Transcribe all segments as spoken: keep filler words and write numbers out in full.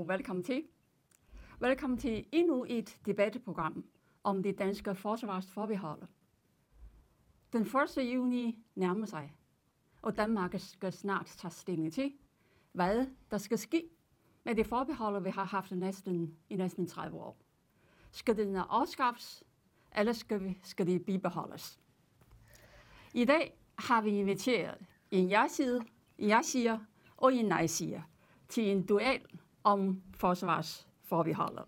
og velkommen til. Velkommen til endnu et debatprogram om det danske forsvarsforbehold. Den første juni nærmer sig, og Danmark skal snart tage stilling til, hvad der skal ske med det forbehold, vi har haft næsten, i næsten tredive år. Skal den afskaffes, eller skal, vi, skal det bibeholdes? I dag har vi inviteret en ja-side, en ja-siger og en nej-siger til en duel om forsvarsforbeholdet.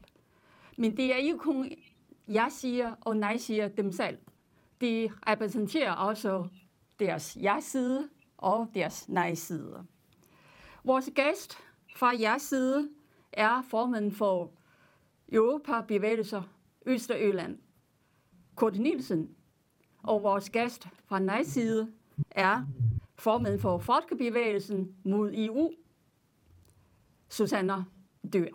Men det er ikke kun ja-siger og nej-siger dem selv. De repræsenterer også deres ja-side og deres nej-side. Vores gæst fra ja-side er formanden for Europabevægelsen Østerjylland, Kurt Nielsen, og vores gæst fra nej-side er formanden for Folkebevægelsen mod E U, Susanne Dør.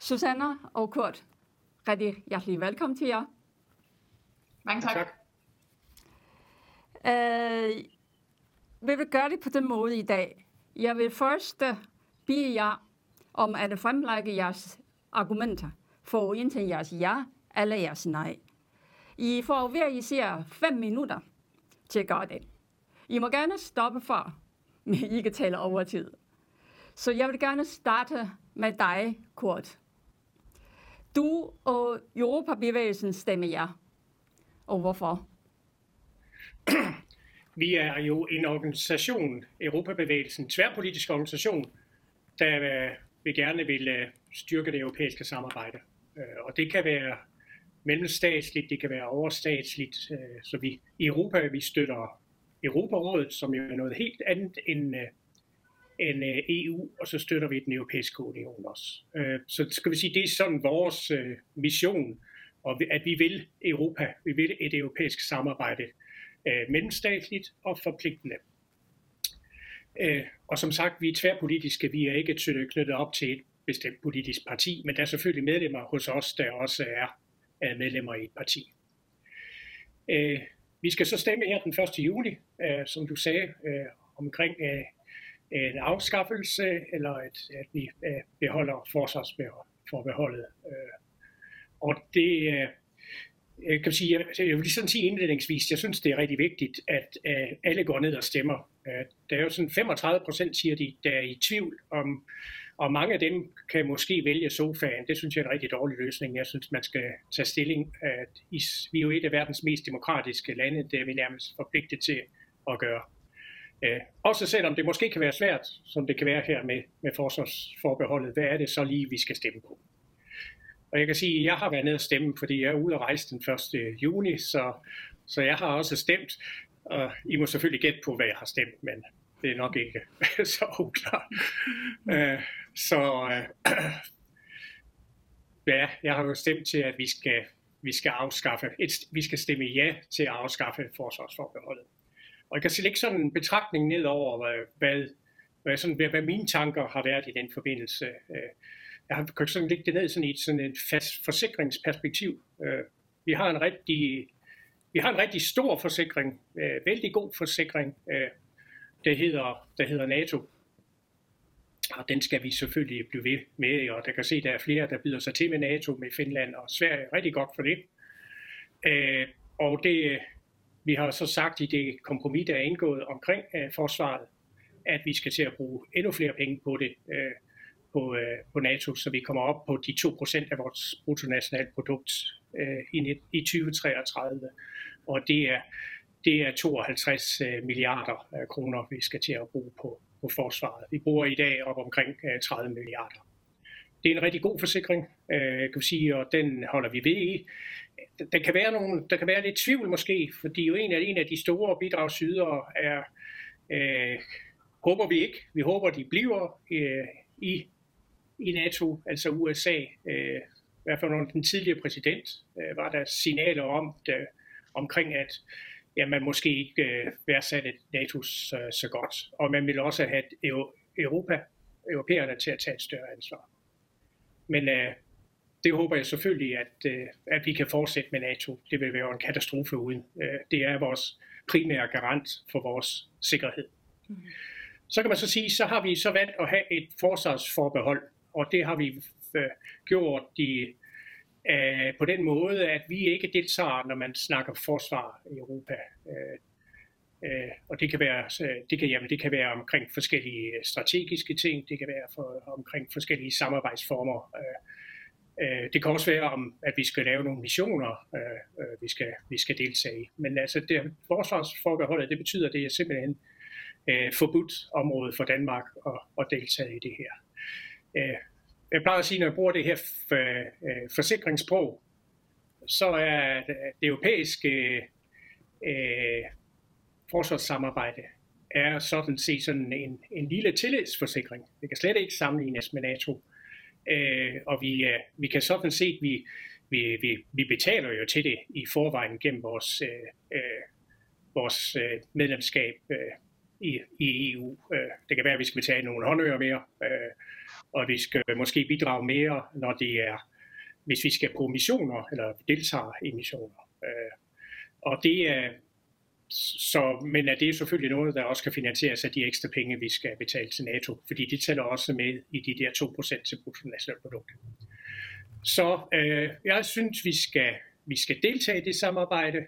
Susanne og Kurt, rigtig hjertelig velkommen til jer. Mange tak. tak. Uh, vi vil gøre det på den måde i dag. Jeg vil først bede jer om at fremlægge jeres argumenter for enten jeres ja eller jeres nej. I får hver især fem minutter til at gøre det. I må gerne stoppe for, men I kan tale over tid. Så jeg vil gerne starte med dig, Kurt. Du og Europabevægelsen stemmer ja. Og hvorfor? Vi er jo en organisation, Europabevægelsen, en tværpolitisk organisation, der vi gerne vil styrke det europæiske samarbejde. Og det kan være mellemstatsligt, det kan være overstatsligt. Så vi i Europa, vi støtter Europarådet, som jo er noget helt andet end, end E U, og så støtter vi den europæiske union også. Så skal vi sige, det er sådan vores mission, og at vi vil Europa, vi vil et europæisk samarbejde mellemstatsligt og forpligtende. Og som sagt, vi er tværpolitiske, vi er ikke knyttet op til et bestemt politisk parti, men der er selvfølgelig medlemmer hos os, der også er medlemmer i et parti. Vi skal så stemme her den første juli, som du sagde, omkring en afskaffelse, eller at vi beholder forsvarsforbeholdet. Og det kan jeg sige, jeg vil sådan sige indledningsvis, jeg synes det er rigtig vigtigt, at alle går ned og stemmer. Der er jo sådan femogtredive procent, siger de, der er i tvivl om, og mange af dem kan måske vælge sofaen. Det synes jeg er en rigtig dårlig løsning. Jeg synes, man skal tage stilling, at vi er jo et af verdens mest demokratiske lande, det er vi nærmest forpligtet til at gøre. Også selvom det måske kan være svært, som det kan være her med, med forsvarsforbeholdet, hvad er det så lige, vi skal stemme på? Og jeg kan sige, at jeg har været nede og stemme, fordi jeg er ude at rejse den første juni, så, så jeg har også stemt. Og I må selvfølgelig gætte på, hvad jeg har stemt, men det er nok ikke så uklart. Uh, så uh, ja, jeg har jo stemt til, at vi skal, vi skal, afskaffe, et, vi skal stemme ja til at afskaffe forsvarsforbeholdet. Og jeg kan lægge sådan en betragtning ned over, hvad, hvad, sådan, hvad, hvad mine tanker har været i den forbindelse. Uh, Jeg kan sådan lægge det ned sådan i et, sådan et fast forsikringsperspektiv. Vi har en rigtig, vi har en rigtig stor forsikring, vældig god forsikring, der hedder, der hedder NATO. Og den skal vi selvfølgelig blive ved med, og der kan se, der er flere, der byder sig til med NATO, med Finland og Sverige. Rigtig godt for det. Og det, vi har så sagt i det kompromis, der er indgået omkring forsvaret, at vi skal til at bruge endnu flere penge på det, På, på NATO, så vi kommer op på de to procent af vores bruttonationalprodukt øh, i, i tyve treogtredive. Og det er, det er tooghalvtreds øh, milliarder øh, kroner, vi skal til at bruge på, på forsvaret. Vi bruger i dag op omkring øh, tredive milliarder. Det er en rigtig god forsikring, øh, kan vi sige, og den holder vi ved i. Der kan være, nogle, der kan være lidt tvivl måske, fordi jo en af, en af de store bidragsydere er, øh, håber vi ikke, vi håber de bliver øh, i i NATO, altså U S A, øh, i hvert fald under den tidligere præsident, øh, var der signaler om, der, omkring, at ja, man måske ikke øh, værdsatte NATO så, så godt, og man ville også have Europa, europæerne til at tage et større ansvar. Men øh, det håber jeg selvfølgelig, at, øh, at vi kan fortsætte med NATO. Det vil være en katastrofe uden. Øh, det er vores primære garant for vores sikkerhed. Så kan man så sige, så har vi så valgt at have et forsvarsforbehold, og det har vi gjort i, øh, på den måde, at vi ikke deltager, når man snakker forsvar i Europa. Øh, øh, og det kan være, det kan, jamen, det kan være omkring forskellige strategiske ting, det kan være for, omkring forskellige samarbejdsformer. Øh, øh, det kan også være om, at vi skal lave nogle missioner, øh, vi, skal, vi skal deltage i. Men altså, det, forsvarsforbeholdet, det betyder, at det er simpelthen øh, forbudt område for Danmark at, at deltage i det her. Øh, Jeg plejer at sige, når jeg bruger det her forsikringssprog, så er det europæiske øh, forsvarssamarbejde er sådan set sådan en, en lille tillidsforsikring. Det kan slet ikke sammenlignes med NATO. Øh, og vi, vi kan sådan set, vi, vi, vi, vi betaler jo til det i forvejen gennem vores, øh, vores medlemskab øh, i, i E U. Det kan være, at vi skal betale nogle håndører mere. Øh, og vi skal måske bidrage mere, når det er, hvis vi skal på missioner, eller deltager i missioner. Øh, og det er, så, men det er selvfølgelig noget, der også kan finansieres af de ekstra penge, vi skal betale til NATO, fordi det tæller også med i de der to procent til bruttonationalproduktet. Så øh, jeg synes, vi skal, vi skal deltage i det samarbejde,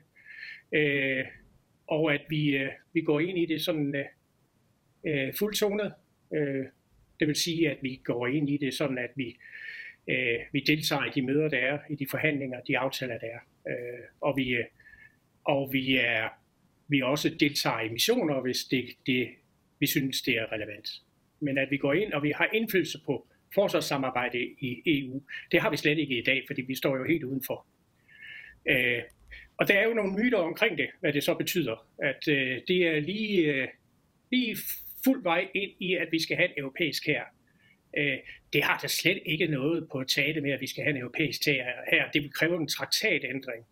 øh, og at vi, øh, vi går ind i det sådan øh, fuldtonet, øh, det vil sige, at vi går ind i det sådan, at vi, øh, vi deltager i de møder, der er, i de forhandlinger, de aftaler, der er. Øh, og vi, øh, og vi, er, vi også deltager i missioner, hvis det, det, vi synes, det er relevant. Men at vi går ind, og vi har indflydelse på forsvarssamarbejde i E U, det har vi slet ikke i dag, fordi vi står jo helt udenfor. Øh, og der er jo nogle myter omkring det, hvad det så betyder. At øh, det er lige... Øh, lige fuld vej ind i, at vi skal have en europæisk hær. Det har da slet ikke noget på at tale med, at vi skal have en europæisk hær. Det vil kræve en traktatændring.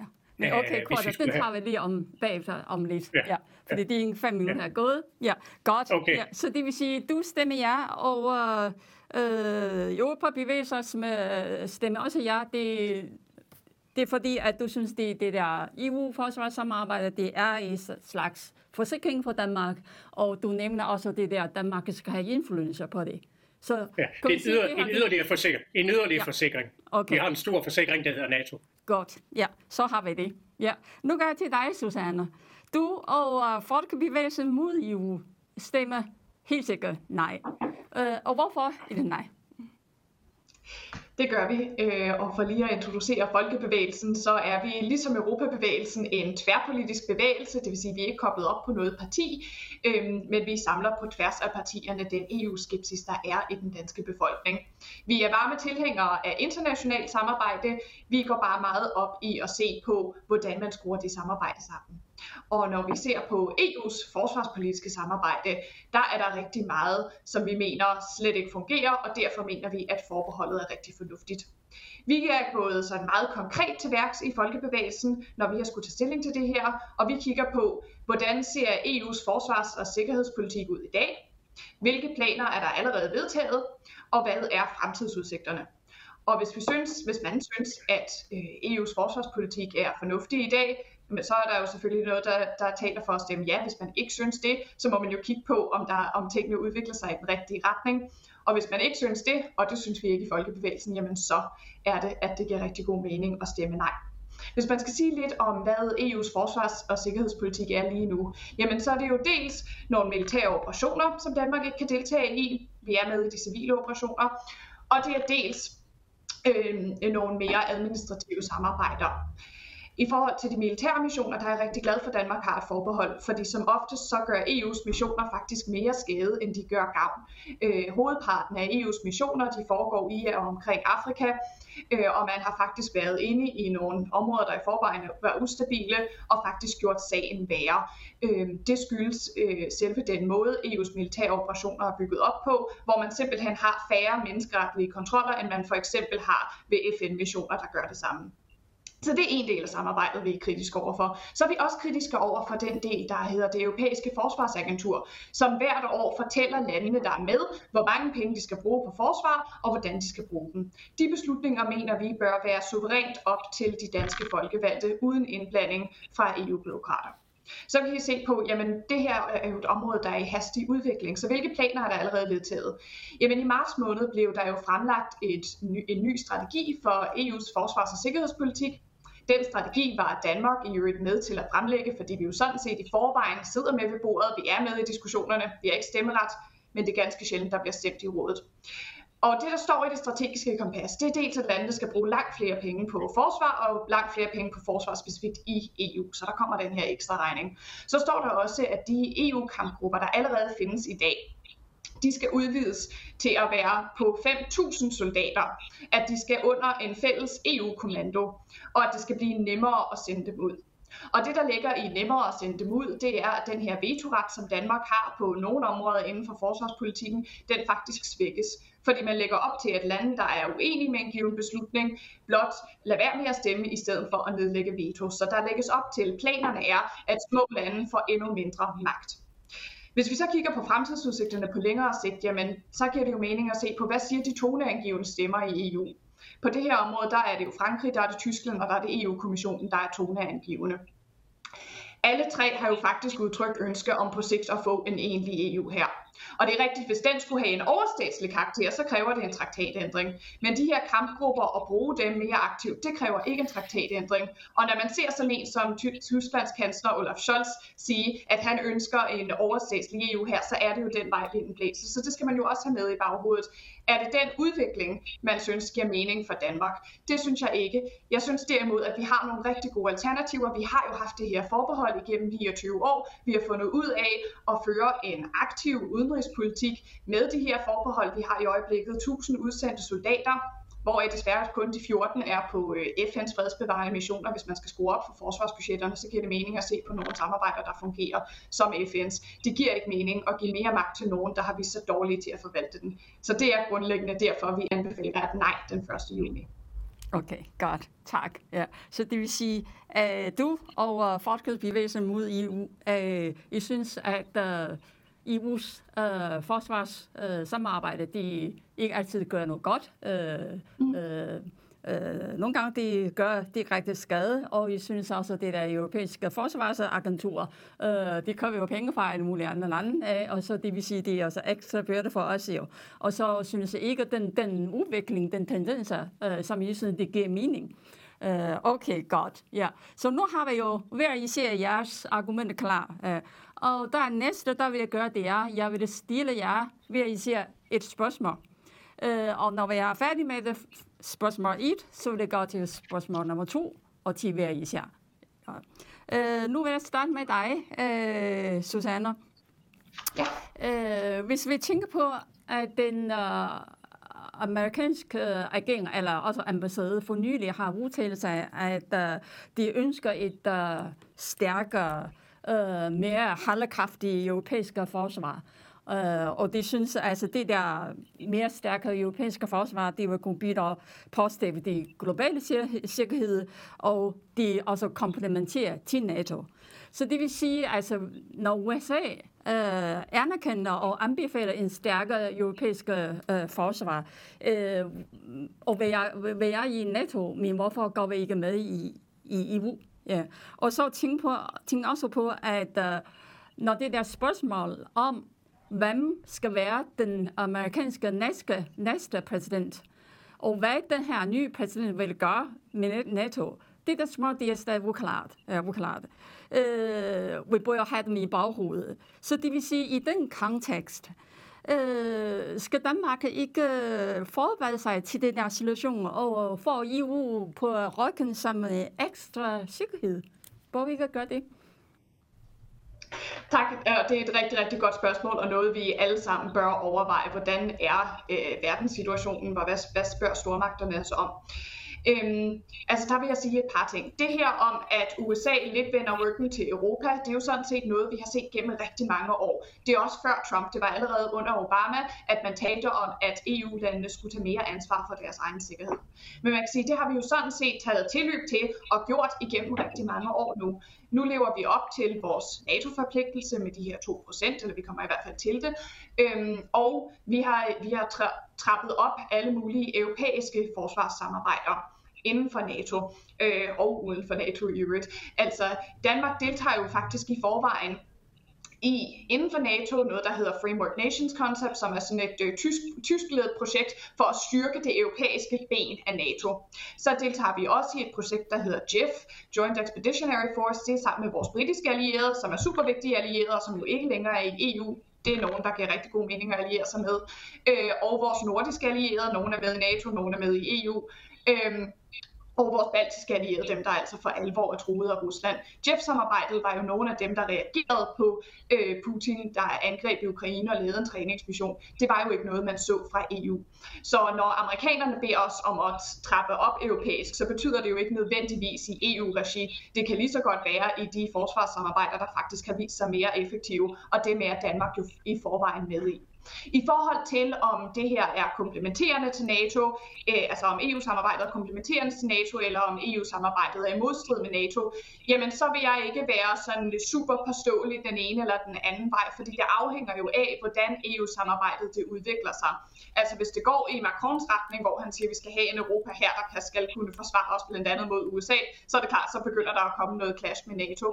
Ja. Men okay, Kurt, den have... tager vi lige om bagefter om lidt. Ja. Ja. Fordi ja. det er ikke fem minutter ja. er gået. Ja, godt. Okay. Ja. Så det vil sige, at du stemmer ja, og øh, Europabevægelsen stemmer også ja. Det, det er fordi, at du synes, det, det der E U-forsvarssamarbejde, det er en slags forsikring for Danmark, og du nævner også det der, at Danmark skal have indflydelse på det. Så, ja, det er sige, yder, det en yderligere forsikring. En yderligere ja. forsikring. Okay. Vi har en stor forsikring, der hedder NATO. Godt, ja, så har vi det. Ja. Nu går jeg til dig, Susanne. Du og uh, Folkebevægelsen mod E U stemmer helt sikkert nej. Uh, og hvorfor er det nej? Det gør vi, og for lige at introducere Folkebevægelsen, så er vi ligesom Europabevægelsen en tværpolitisk bevægelse, det vil sige, at vi ikke er koblet op på noget parti, men vi samler på tværs af partierne den E U-skepsis, der er i den danske befolkning. Vi er varme tilhængere af internationalt samarbejde, vi går bare meget op i at se på, hvordan man skruer det samarbejde sammen. Og når vi ser på E U's forsvarspolitiske samarbejde, der er der rigtig meget, som vi mener slet ikke fungerer, og derfor mener vi, at forbeholdet er rigtig fornuftigt. Vi er gået sådan meget konkret til værks i Folkebevægelsen, når vi har skulle tage stilling til det her, og vi kigger på, hvordan ser E U's forsvars- og sikkerhedspolitik ud i dag, hvilke planer er der allerede vedtaget, og hvad er fremtidsudsigterne. Og hvis, vi synes, hvis man synes, at E U's forsvarspolitik er fornuftig i dag, men så er der jo selvfølgelig noget, der, der taler for at stemme ja. Hvis man ikke synes det, så må man jo kigge på, om, der, om tingene udvikler sig i den rigtige retning. Og hvis man ikke synes det, og det synes vi ikke i Folkebevægelsen, jamen så er det, at det giver rigtig god mening at stemme nej. Hvis man skal sige lidt om, hvad E U's forsvars- og sikkerhedspolitik er lige nu, jamen så er det jo dels nogle militære operationer, som Danmark ikke kan deltage i. Vi er med i de civile operationer. Og det er dels øh, nogle mere administrative samarbejder. I forhold til de militære missioner, der er jeg rigtig glad for, at Danmark har et forbehold, fordi som oftest så gør E U's missioner faktisk mere skade, end de gør gavn. Øh, hovedparten af E U's missioner, de foregår i og omkring Afrika, øh, og man har faktisk været inde i nogle områder, der i forvejen var ustabile, og faktisk gjort sagen værre. Øh, det skyldes øh, selve den måde, E U's militære operationer er bygget op på, hvor man simpelthen har færre menneskeretlige kontroller, end man for eksempel har ved F N-missioner, der gør det samme. Så det er en del af samarbejdet, vi er kritiske overfor. Så er vi også kritiske over for den del, der hedder det europæiske forsvarsagentur, som hvert år fortæller landene, der er med, hvor mange penge de skal bruge på forsvar, og hvordan de skal bruge dem. De beslutninger mener vi bør være suverænt op til de danske folkevalgte, uden indblanding fra E U-bureaukrater. Så kan vi se på, jamen det her er jo et område, der er i hastig udvikling, så hvilke planer er der allerede vedtaget? Jamen i marts måned blev der jo fremlagt et, en ny strategi for E U's forsvars- og sikkerhedspolitik. Den strategi var Danmark i øvrigt med til at fremlægge, fordi vi jo sådan set i forvejen sidder med ved bordet, vi er med i diskussionerne, vi har ikke stemmeret, men det er ganske sjældent, der bliver stemt i rådet. Og det, der står i det strategiske kompas, det er dels, at landene skal bruge langt flere penge på forsvar og langt flere penge på forsvar specifikt i E U, så der kommer den her ekstra regning. Så står der også, at de E U-kampgrupper, der allerede findes i dag, de skal udvides til at være på fem tusind soldater, at de skal under en fælles E U-kommando, og at det skal blive nemmere at sende dem ud. Og det, der ligger i nemmere at sende dem ud, det er, at den her vetoret, som Danmark har på nogle områder inden for forsvarspolitikken, den faktisk svækkes. Fordi man lægger op til, at lande, der er uenige med en given beslutning, blot lader være med at stemme, i stedet for at nedlægge veto. Så der lægges op til, planerne er, at små lande får endnu mindre magt. Hvis vi så kigger på fremtidsudsigterne på længere sigt, jamen, så giver det jo mening at se på, hvad siger de toneangivende stemmer i E U. På det her område, der er det jo Frankrig, der er det Tyskland, og der er det E U-kommissionen, der er toneangivende. Alle tre har jo faktisk udtrykt ønske om på sigt at få en egentlig E U her. Og det er rigtigt, hvis den skulle have en overstatslig karakter, så kræver det en traktatændring. Men de her kampgrupper og bruge dem mere aktivt, det kræver ikke en traktatændring. Og når man ser sådan en som Tysklands kansler Olaf Scholz sige, at han ønsker en overstatslig E U her, så er det jo den vej, den blæser. Så det skal man jo også have med i baghovedet. Er det den udvikling, man synes giver mening for Danmark? Det synes jeg ikke. Jeg synes derimod, at vi har nogle rigtig gode alternativer. Vi har jo haft det her forbehold igennem niogtyve år. Vi har fundet ud af at føre en aktiv udenrigspolitik med de her forbehold. Vi har i øjeblikket tusind udsendte soldater, hvoraf desværre kun de fjorten er på F N's fredsbevarende missioner. Hvis man skal skrue op for forsvarsbudgetterne, så giver det mening at se på nogle samarbejder, der fungerer som F N's. Det giver ikke mening at give mere magt til nogen, der har vist sig dårlige til at forvalte den. Så det er grundlæggende derfor, vi anbefaler at nej den første juni. Okay, godt. Tak. Ja. Så det vil sige, at du og Forsvarsbevægelsen mod E U, I synes, at E U's øh, forsvarssamarbejde, øh, de ikke altid gør noget godt. Øh, mm. øh, øh, nogle gange de gør direkte skade, og jeg synes også, at det der europæiske forsvarsagentur, øh, det køber jo penge fra alle mulige andre lande af, og så det vil sige, det er altså ekstra byrde for os jo. Og så synes jeg ikke, at den, den udvikling, den tendenser, øh, som jeg synes, det giver mening. Uh, okay, godt. Yeah. Så nu har vi jo hver især jeres argumenter klar. Uh, og der næste, der vil jeg gøre det er, jeg vil stille jer hver især et spørgsmål. Uh, og når vi er færdige med det spørgsmål et, så vil det gå til spørgsmål nummer to og til hver især. Uh, nu vil jeg starte med dig, uh, Susanne. Uh, hvis vi tænker på, at den... Uh, amerikanske uh, regering, eller også ambassade, for nylig har udtalt sig, at uh, de ønsker et uh, stærkere, uh, mere handlekraftigt europæisk forsvar. Uh, og de synes, altså det der mere stærkere europæiske forsvar, det vil kunne bidrage positivt til globale sik- sikkerhed, og de også komplementerer til NATO. Så det vil sige, altså når U S A øh, anerkender og anbefaler en stærkere europæisk øh, forsvar, øh, og vil jeg, vil jeg i NATO, men hvorfor går vi ikke med i, i E U? Ja. Og så tænk, på, tænk også på, at øh, når det der spørgsmål om, hvem skal være den amerikanske næste, næste præsident, og hvad den her nye præsident vil gøre med NATO, det der små, det er stadig uklart. Ja, uklart. Øh, vi bør have dem i baghovedet. Så det vil sige, at i den kontekst, øh, skal Danmark ikke forberede sig til den der situation og få E U på ryggen som ekstra sikkerhed? Bør vi ikke gøre det? Tak, og det er et rigtig, rigtig godt spørgsmål, og noget vi alle sammen bør overveje. Hvordan er øh, verdenssituationen, og hvad, hvad spørger stormagterne altså om? Øhm, altså der vil jeg sige et par ting. Det her om, at U S A lidt vender ryggen til Europa, det er jo sådan set noget, vi har set gennem rigtig mange år. Det er også før Trump, det var allerede under Obama, at man talte om, at E U-landene skulle tage mere ansvar for deres egen sikkerhed. Men man kan sige, det har vi jo sådan set taget tilløb til og gjort igennem rigtig mange år nu. Nu lever vi op til vores NATO-forpligtelse med de her to procent, eller vi kommer i hvert fald til det. Øhm, og vi har, vi har tra- trappet op alle mulige europæiske forsvarssamarbejder. inden for NATO øh, og uden for NATO i øvrigt. Altså Danmark deltager jo faktisk i forvejen i inden for NATO noget, der hedder Framework Nations Concept, som er sådan et ø, tysk, tyskledet projekt for at styrke det europæiske ben af NATO. Så deltager vi også i et projekt, der hedder J E F, Joint Expeditionary Force, det er sammen med vores britiske allierede, som er super vigtige allierede, og som jo ikke længere er i E U. Det er nogen, der giver rigtig god mening at alliere sig med. Øh, og vores nordiske allierede, nogen er med i NATO, nogen er med i E U. Øh, og vores baltiske allierede, dem der altså for alvor er truet af Rusland. J E F-samarbejdet var jo nogle af dem, der reagerede på øh, Putin, der angreb i Ukraine og ledede en træningsmission. Det var jo ikke noget, man så fra E U. Så når amerikanerne beder os om at trappe op europæisk, så betyder det jo ikke nødvendigvis i E U-regi. Det kan lige så godt være i de forsvarssamarbejder, der faktisk har vist sig mere effektive, og det er Danmark jo i forvejen med i. I forhold til, om det her er komplementerende til NATO, øh, altså om E U-samarbejdet er komplementerende til NATO, eller om E U-samarbejdet er i modstrid med NATO, jamen så vil jeg ikke være sådan lidt super påståelig den ene eller den anden vej, fordi det afhænger jo af, hvordan E U-samarbejdet det udvikler sig. Altså hvis det går i Macrons retning, hvor han siger, at vi skal have en Europa her, der kan, skal kunne forsvare os blandt andet mod U S A, så er det klart, så begynder der at komme noget clash med NATO.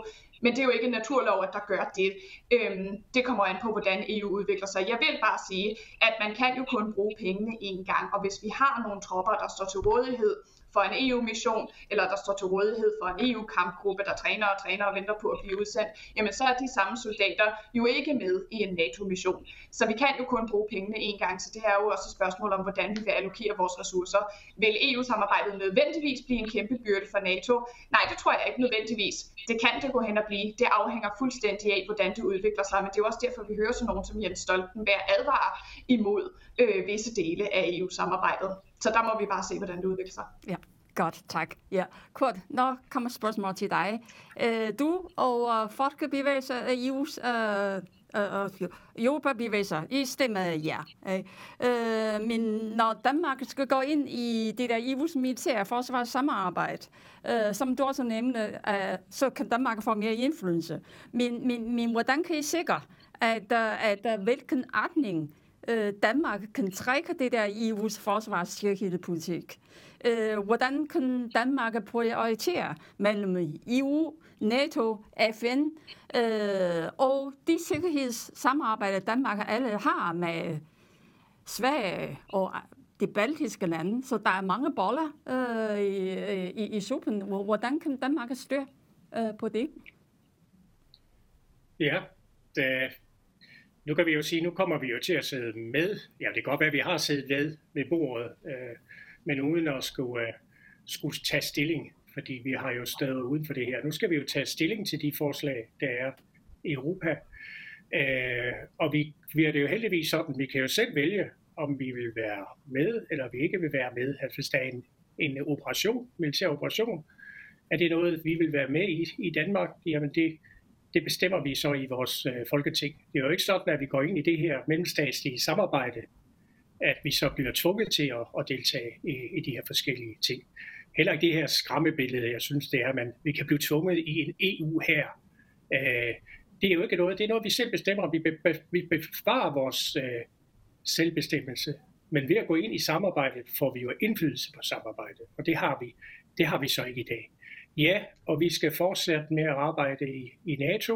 Men det er jo ikke en naturlov, at der gør det. Øhm, det kommer an på, hvordan E U udvikler sig. Jeg vil bare sige, at man kan jo kun bruge pengene én gang, og hvis vi har nogle tropper, der står til rådighed for en E U-mission, eller der står til rådighed for en E U-kampgruppe, der træner og træner og venter på at blive udsendt, jamen så er de samme soldater jo ikke med i en NATO-mission. Så vi kan jo kun bruge pengene én gang, så det her er jo også et spørgsmål om, hvordan vi vil allokere vores ressourcer. Vil E U-samarbejdet nødvendigvis blive en kæmpe byrde for NATO? Nej, det tror jeg ikke nødvendigvis. Det kan det gå hen og blive. Det afhænger fuldstændig af, hvordan det udvikler sig, men det er også derfor, vi hører sådan nogen som Jens Stoltenberg advarer imod øh, visse dele af E U-samarbejdet. Så der må vi bare se, hvordan det udvikler sig. Ja, godt, tak. Ja. Kurt, nu kommer spørgsmålet til dig. Du og Folkebevægelsen og E U's Europabevægelsen, I stemmer ja. Men når Danmark skal gå ind i det der E U's militære forsvarssamarbejde, som du også nævnte, så kan Danmark få mere indflydelse. Men, men, men hvordan kan I sikre, at, at, at hvilken retning Danmark kan trække det der E U's forsvarssikkerhedspolitik. Hvordan kan Danmark prioritere mellem E U, NATO, F N og de sikkerhedssamarbejder, Danmark alle har med Sverige og de baltiske lande? Så der er mange boller i, i, i suppen. Hvordan kan Danmark styre på det? Ja, det Nu kan vi jo sige, nu kommer vi jo til at sidde med. Ja, det kan godt være, at vi har siddet med ved bordet, øh, men uden at skulle, øh, skulle tage stilling, fordi vi har jo stået uden for det her. Nu skal vi jo tage stilling til de forslag, der er i Europa. Øh, og vi, vi er det jo heldigvis sådan, vi kan jo selv vælge, om vi vil være med, eller vi ikke vil være med. Altså, der er en, en operation, militær operation. Er det noget, vi vil være med i i Danmark? Jamen det... Det bestemmer vi så i vores øh, folketing. Det er jo ikke sådan, at vi går ind i det her mellemstatslige samarbejde, at vi så bliver tvunget til at, at deltage i, i de her forskellige ting. Heller ikke det her skræmmebillede, jeg synes, det er, at vi kan blive tvunget i en E U her. Øh, det er jo ikke noget, det er noget, vi selv bestemmer. Vi, be, be, vi bevarer vores øh, selvbestemmelse, men ved at gå ind i samarbejdet, får vi jo indflydelse på samarbejdet, og det har vi, det har vi så ikke i dag. Ja, og vi skal fortsætte med at arbejde i, i NATO.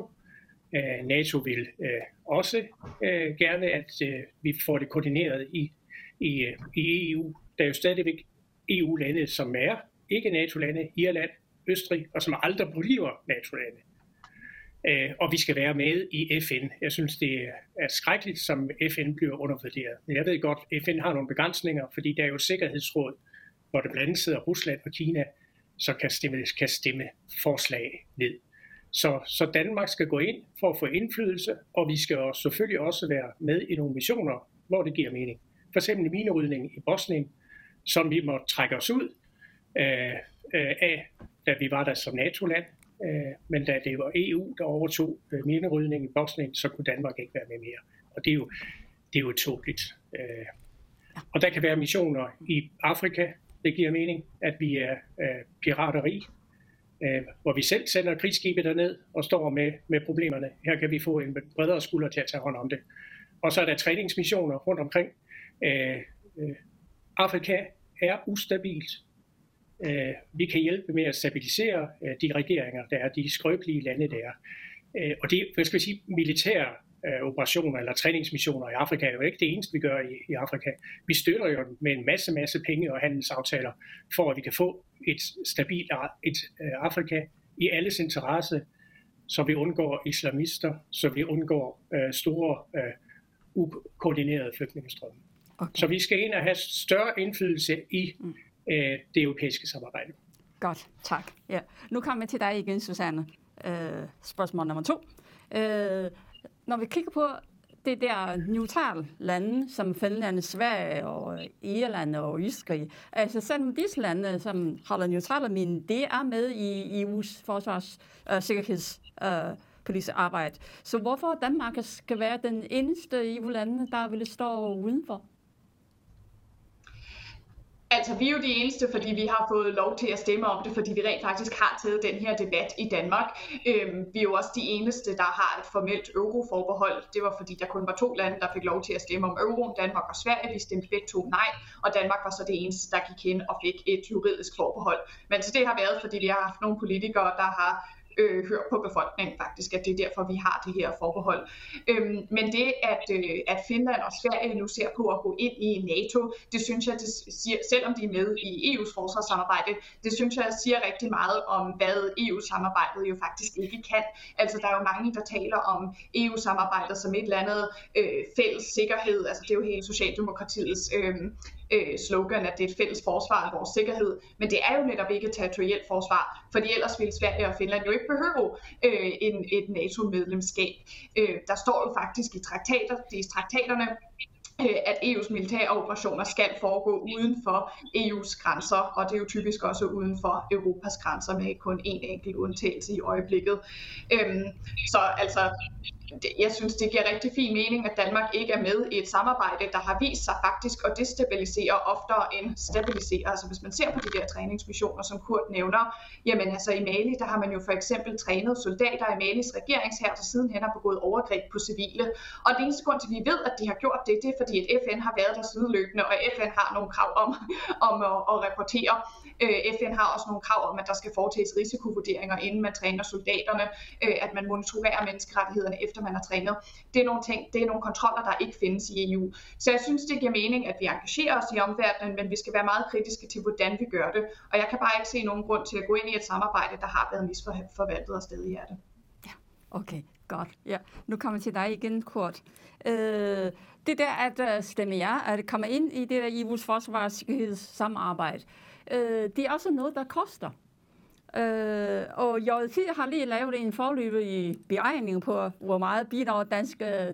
Uh, NATO vil uh, også uh, gerne, at uh, vi får det koordineret i, i, uh, i E U. Der er jo stadigvæk E U-lande, som er ikke NATO-lande, Irland, Østrig, og som aldrig bliver NATO-lande. Uh, og vi skal være med i F N. Jeg synes, det er skrækkeligt, som F N bliver undervurderet. Men jeg ved godt, at F N har nogle begrænsninger, fordi der er jo sikkerhedsråd, hvor der blandt andet sidder Rusland og Kina, så kan stemme, kan stemme forslag ned. Så, så Danmark skal gå ind for at få indflydelse, og vi skal også, selvfølgelig også være med i nogle missioner, hvor det giver mening. For eksempel minerydningen i Bosnien, som vi må trække os ud øh, af, da vi var der som NATO-land, øh, men da det var E U, der overtog øh, minerydningen i Bosnien, så kunne Danmark ikke være med mere. Og det er jo, det er jo tåbeligt. Øh. Og der kan være missioner i Afrika. Det giver mening, at vi er øh, pirateri, øh, hvor vi selv sender krigsskibe derned og står med, med problemerne. Her kan vi få en bredere skulder til at tage hånd om det. Og så er der træningsmissioner rundt omkring. Øh, øh, Afrika er ustabilt. Øh, vi kan hjælpe med at stabilisere øh, de regeringer, der er, de skrøbelige lande, der er. Øh, og det, hvad skal vi sige, militære øh, operationer eller træningsmissioner i Afrika er jo ikke det eneste, vi gør i, i Afrika. Vi støtter jo med en masse, masse penge og handelsaftaler, for at vi kan få et stabilt et, øh, Afrika i alles interesse, så vi undgår islamister, så vi undgår øh, store øh, ukoordinerede flygtningestrømme. Okay. Så vi skal ind og have større indflydelse i mm. øh, det europæiske samarbejde. Godt, tak. Ja. Nu kommer jeg til dig igen, Susanne. Øh, spørgsmål nummer to. Øh, når vi kigger på det der neutrale lande, som Finland, Sverige og Irland og Østrig, altså selvom disse lande, som holder neutrale, men det er med i E U's forsvars- og sikkerhedspolitisk øh, arbejde. Så hvorfor Danmark skal være den eneste E U-lande, der vil stå udenfor? Altså, vi er jo de eneste, fordi vi har fået lov til at stemme om det, fordi vi rent faktisk har taget den her debat i Danmark. Øhm, vi er jo også de eneste, der har et formelt euroforbehold. Det var fordi, der kun var to lande, der fik lov til at stemme om euroen, Danmark og Sverige. Vi stemte begge to nej, og Danmark var så det eneste, der gik hen og fik et juridisk forbehold. Men så det har været, fordi vi har haft nogle politikere, der har Øh, hør på befolkningen faktisk, at det er derfor, vi har det her forbehold. Øhm, men det, at, øh, at Finland og Sverige nu ser på at gå ind i NATO, det synes jeg, det siger, selvom de er med i E U's forsvarssamarbejde, det synes jeg siger rigtig meget om, hvad E U-samarbejdet jo faktisk ikke kan. Altså, der er jo mange, der taler om E U-samarbejdet som et eller andet øh, fælles sikkerhed. Altså, det er jo hele Socialdemokratiets øh, øh, slogan, at det er et fælles forsvar af vores sikkerhed. Men det er jo netop ikke et territorielt forsvar, fordi ellers ville Sverige og Finland jo ikke behøver øh, en, et NATO-medlemskab. Øh, der står jo faktisk i traktater, det er traktaterne, øh, at E U's militære operationer skal foregå uden for E U's grænser, og det er jo typisk også uden for Europas grænser, med kun en enkelt undtagelse i øjeblikket. Øh, så altså, jeg synes, det giver rigtig fin mening, at Danmark ikke er med i et samarbejde, der har vist sig faktisk at destabilisere oftere end stabilisere. Altså hvis man ser på de der træningsmissioner, som Kurt nævner, jamen altså i Mali, der har man jo for eksempel trænet soldater i Malis regeringshær, der sidenhen har begået overgreb på civile. Og det eneste grund til, at vi ved, at de har gjort det, det er fordi, at F N har været der sideløbende, og F N har nogle krav om, om at, at rapportere. F N har også nogle krav om, at der skal foretages risikovurderinger, inden man træner soldaterne, at man monitorerer menneskerettighederne efter man har trænet. Det er nogle ting, det er nogle kontroller, der ikke findes i E U. Så jeg synes, det giver mening, at vi engagerer os i omverdenen, men vi skal være meget kritiske til, hvordan vi gør det. Og jeg kan bare ikke se nogen grund til at gå ind i et samarbejde, der har været misforvaltet og stadig er det. Ja, okay, godt. Ja. Nu kommer jeg til dig igen, Kurt. Øh, det der at stemme ja, at komme ind i det der E U's forsvarssamarbejde, øh, det er også noget, der koster. Øh, og J E F har lige lavet en foreløbig beregning på, hvor meget bidrag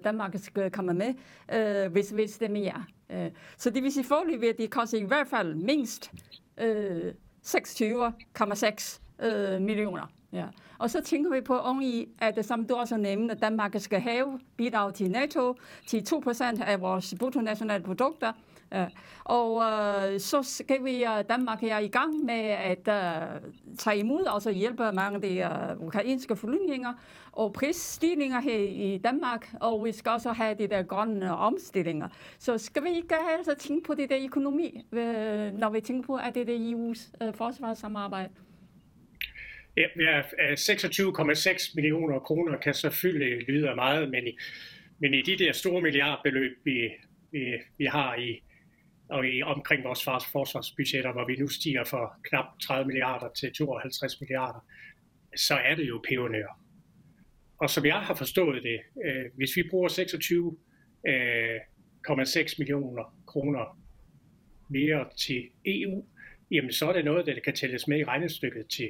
Danmark skal komme med, øh, hvis, hvis det er mere. Øh, så det vil sige foreløbig, at det koster i hvert fald mindst øh, seksogtyve komma seks øh, millioner. Ja. Og så tænker vi på oveni, at som du også nævnte, at Danmark skal have bidrag til NATO til to procent af vores bruttonationale produkter. Ja. Og øh, så skal vi, uh, Danmark er i gang med at uh, tage imod og så hjælpe mange af de uh, ukrainske flygtninge og prisstigninger her i Danmark, og vi skal også have de der grønne omstillinger. Så skal vi ikke altså tænke på det der økonomi, øh, når vi tænker på, at det der E U's øh, forsvarssamarbejde? Ja, ja, seksogtyve komma seks millioner kroner kan selvfølgelig lyde af meget, men i, men i de der store milliardbeløb, vi, vi, vi har i og i omkring vores forsvarsbudgetter, hvor vi nu stiger fra knap tredive milliarder til tooghalvtreds milliarder, så er det jo pionerer. Og som jeg har forstået det, hvis vi bruger seksogtyve komma seks millioner kroner mere til E U, jamen så er det noget, der kan tælles med i regnestykket til,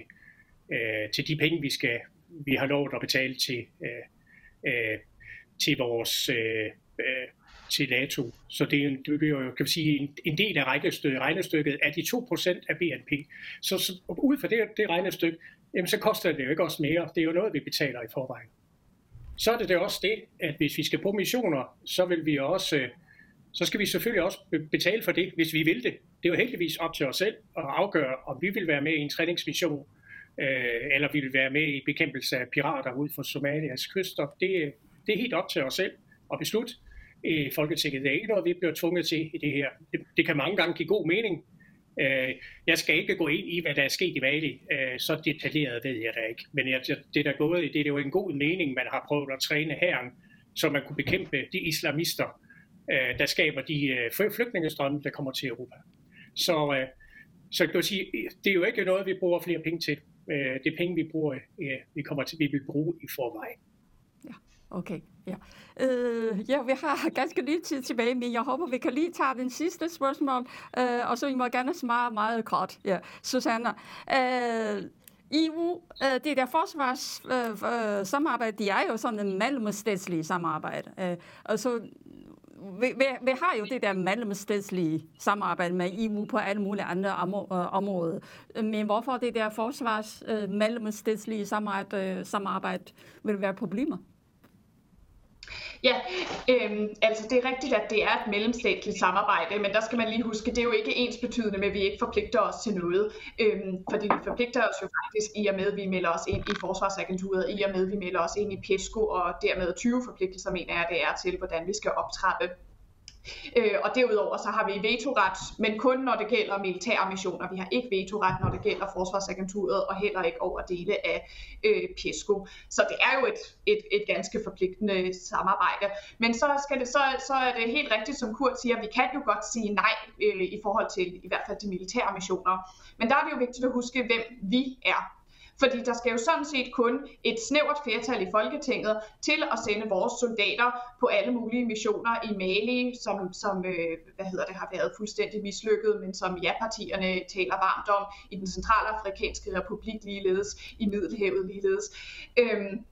til de penge, vi skal, vi har lovet at betale til, til vores til NATO. Så det er, det er jo, kan vi sige, en, en del af regnestykket af de to procent af B N P. Så, så ud fra det, det regnestykke, jamen, så koster det jo ikke også mere. Det er jo noget, vi betaler i forvejen. Så er det, det også det, at hvis vi skal på missioner, så, vil vi også, så skal vi selvfølgelig også betale for det, hvis vi vil det. Det er jo heldigvis op til os selv at afgøre, om vi vil være med i en træningsmission, øh, eller vi vil være med i bekæmpelse af pirater ud for Somalias kyster. Det, det er helt op til os selv at beslutte. Folketinget er ikke noget, vi bliver tvunget til i det her. Det, det kan mange gange give god mening, Jeg skal ikke gå ind i, hvad der er sket i Mali, så detaljeret ved jeg da ikke. Men det, der er gået i, det er jo en god mening, man har prøvet at træne hæren, så man kunne bekæmpe de islamister, der skaber de flygtningestrømme, der kommer til Europa. Så, så kan du sige, det er jo ikke noget, vi bruger flere penge til. Det er penge, vi bruger, vi kommer til, vi vil bruge i forvejen. Ja, okay. Ja. Øh, ja, vi har ganske lidt tid tilbage, men jeg håber, vi kan lige tage den sidste spørgsmål, øh, og så I må gerne svare meget kort. Ja. Susanne, øh, E U, øh, det der forsvarssamarbejde, øh, det er jo sådan en mellemstatslig samarbejde. Øh, og så, vi, vi, vi har jo det der mellemstatslige samarbejde med E U på alle mulige andre områder. Men hvorfor det der forsvars øh, mellemstatslige samarbejde, samarbejde vil være problemer? Ja, øh, altså det er rigtigt, at det er et mellemstatsligt samarbejde, men der skal man lige huske, det er jo ikke ensbetydende med, at vi ikke forpligter os til noget. Øh, fordi vi forpligter os jo faktisk i og med, at vi melder os ind i Forsvarsagenturet, i og med, at vi melder os ind i PESCO, og dermed tyve forpligtelser, mener jeg, det er til, hvordan vi skal optrappe. Øh, og derudover så har vi vetoret, men kun når det gælder militære missioner. Vi har ikke vetoret, når det gælder Forsvarsagenturet, og heller ikke over dele af øh, PESCO. Så det er jo et, et, et ganske forpligtende samarbejde. Men så, skal det, så, så er det helt rigtigt, som Kurt siger, vi kan jo godt sige nej øh, i forhold til i hvert fald de militære missioner. Men der er det jo vigtigt at huske, hvem vi er. Fordi der skal jo sådan set kun et snævert flertal i Folketinget til at sende vores soldater på alle mulige missioner i Mali, som, som øh, hvad hedder det, har været fuldstændig mislykket, men som ja-partierne taler varmt om, i den centralafrikanske republik ligeledes, i Middelhavet ligeledes. Øhm,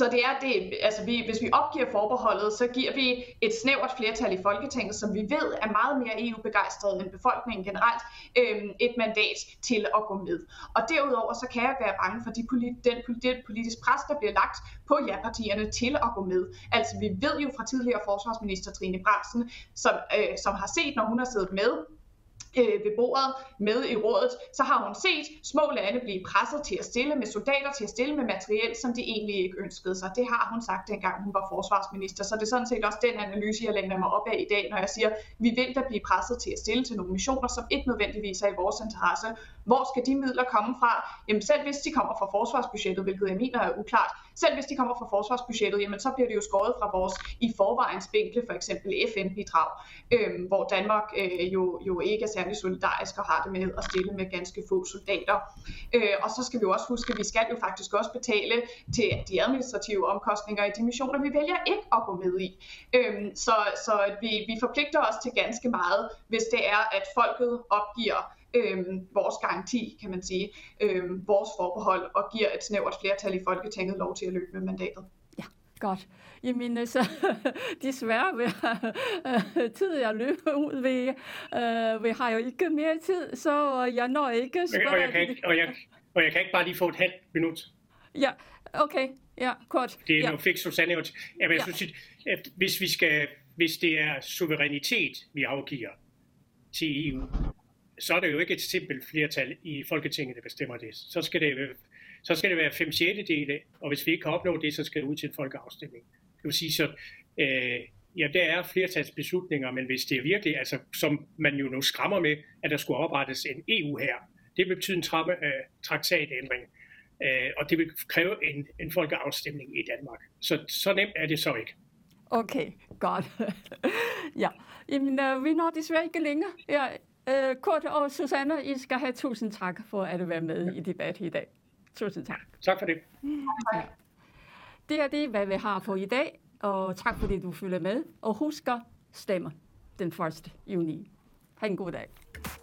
Så det er det, altså vi, hvis vi opgiver forbeholdet, så giver vi et snævert flertal i Folketinget, som vi ved er meget mere E U-begejstret end befolkningen generelt, øh, et mandat til at gå med. Og derudover så kan jeg være bange for de politi- den, den politiske pres, der bliver lagt på ja-partierne til at gå med. Altså vi ved jo fra tidligere forsvarsminister Trine Bramsen, som, øh, som har set, når hun har siddet med, ved bordet med i rådet, så har hun set små lande blive presset til at stille med soldater, til at stille med materiel, som de egentlig ikke ønskede sig. Det har hun sagt, dengang hun var forsvarsminister. Så det er sådan set også den analyse, jeg lægger mig op af i dag, når jeg siger, vi vil da blive presset til at stille til nogle missioner, som ikke nødvendigvis er i vores interesse. Hvor skal de midler komme fra? Jamen selv hvis de kommer fra forsvarsbudgettet, hvilket jeg mener er uklart, selv hvis de kommer fra forsvarsbudgettet, jamen så bliver det jo skåret fra vores i forvejen spinkle, for eksempel F N-bidrag, øh, hvor Danmark øh, jo, jo ikke er særlig solidarisk og har det med at stille med ganske få soldater. Øh, og så skal vi jo også huske, at vi skal jo faktisk også betale til de administrative omkostninger i de missioner, vi vælger ikke at gå med i. Øh, så så vi, vi forpligter os til ganske meget, hvis det er, at folket opgiver Øhm, vores garanti, kan man sige, øhm, vores forbehold, og giver et snævert flertal i Folketinget lov til at løbe med mandatet. Ja, godt. Jamen, så desværre vil tiden jeg løber ud ved, øh, vi har jo ikke mere tid, så jeg når ikke spørge. Og jeg kan ikke, og jeg, og jeg kan ikke bare lige få et halvt minut. Ja, okay. Ja, kort. Det er ja. Nu fik Susanne. Jamen, jeg ja. synes, at hvis, vi skal, hvis det er suverænitet, vi afgiver til E U, så er det jo ikke et simpelt flertal i Folketinget, der bestemmer det. Så skal det, så skal det være fem sjettedele, og hvis vi ikke kan opnå det, så skal det ud til en folkeafstemning. Det vil sige, så øh, ja, der er flertalsbeslutninger, men hvis det er virkelig, altså, som man jo nu skræmmer med, at der skulle oprettes en E U her, det vil betyde en trappe, øh, traktatændring, øh, og det vil kræve en, en folkeafstemning i Danmark. Så, så nemt er det så ikke. Okay, godt. Ja, jamen, øh, vi når desværre ikke længere. Ja. Uh, Kurt og Susanne, I skal have tusind tak for at være med ja. i debatten i dag. Tusind tak. Tak for det. Ja. Det er det, hvad vi har for i dag, og tak fordi du følger med. Og husk at stemme den første juni. Ha' en god dag.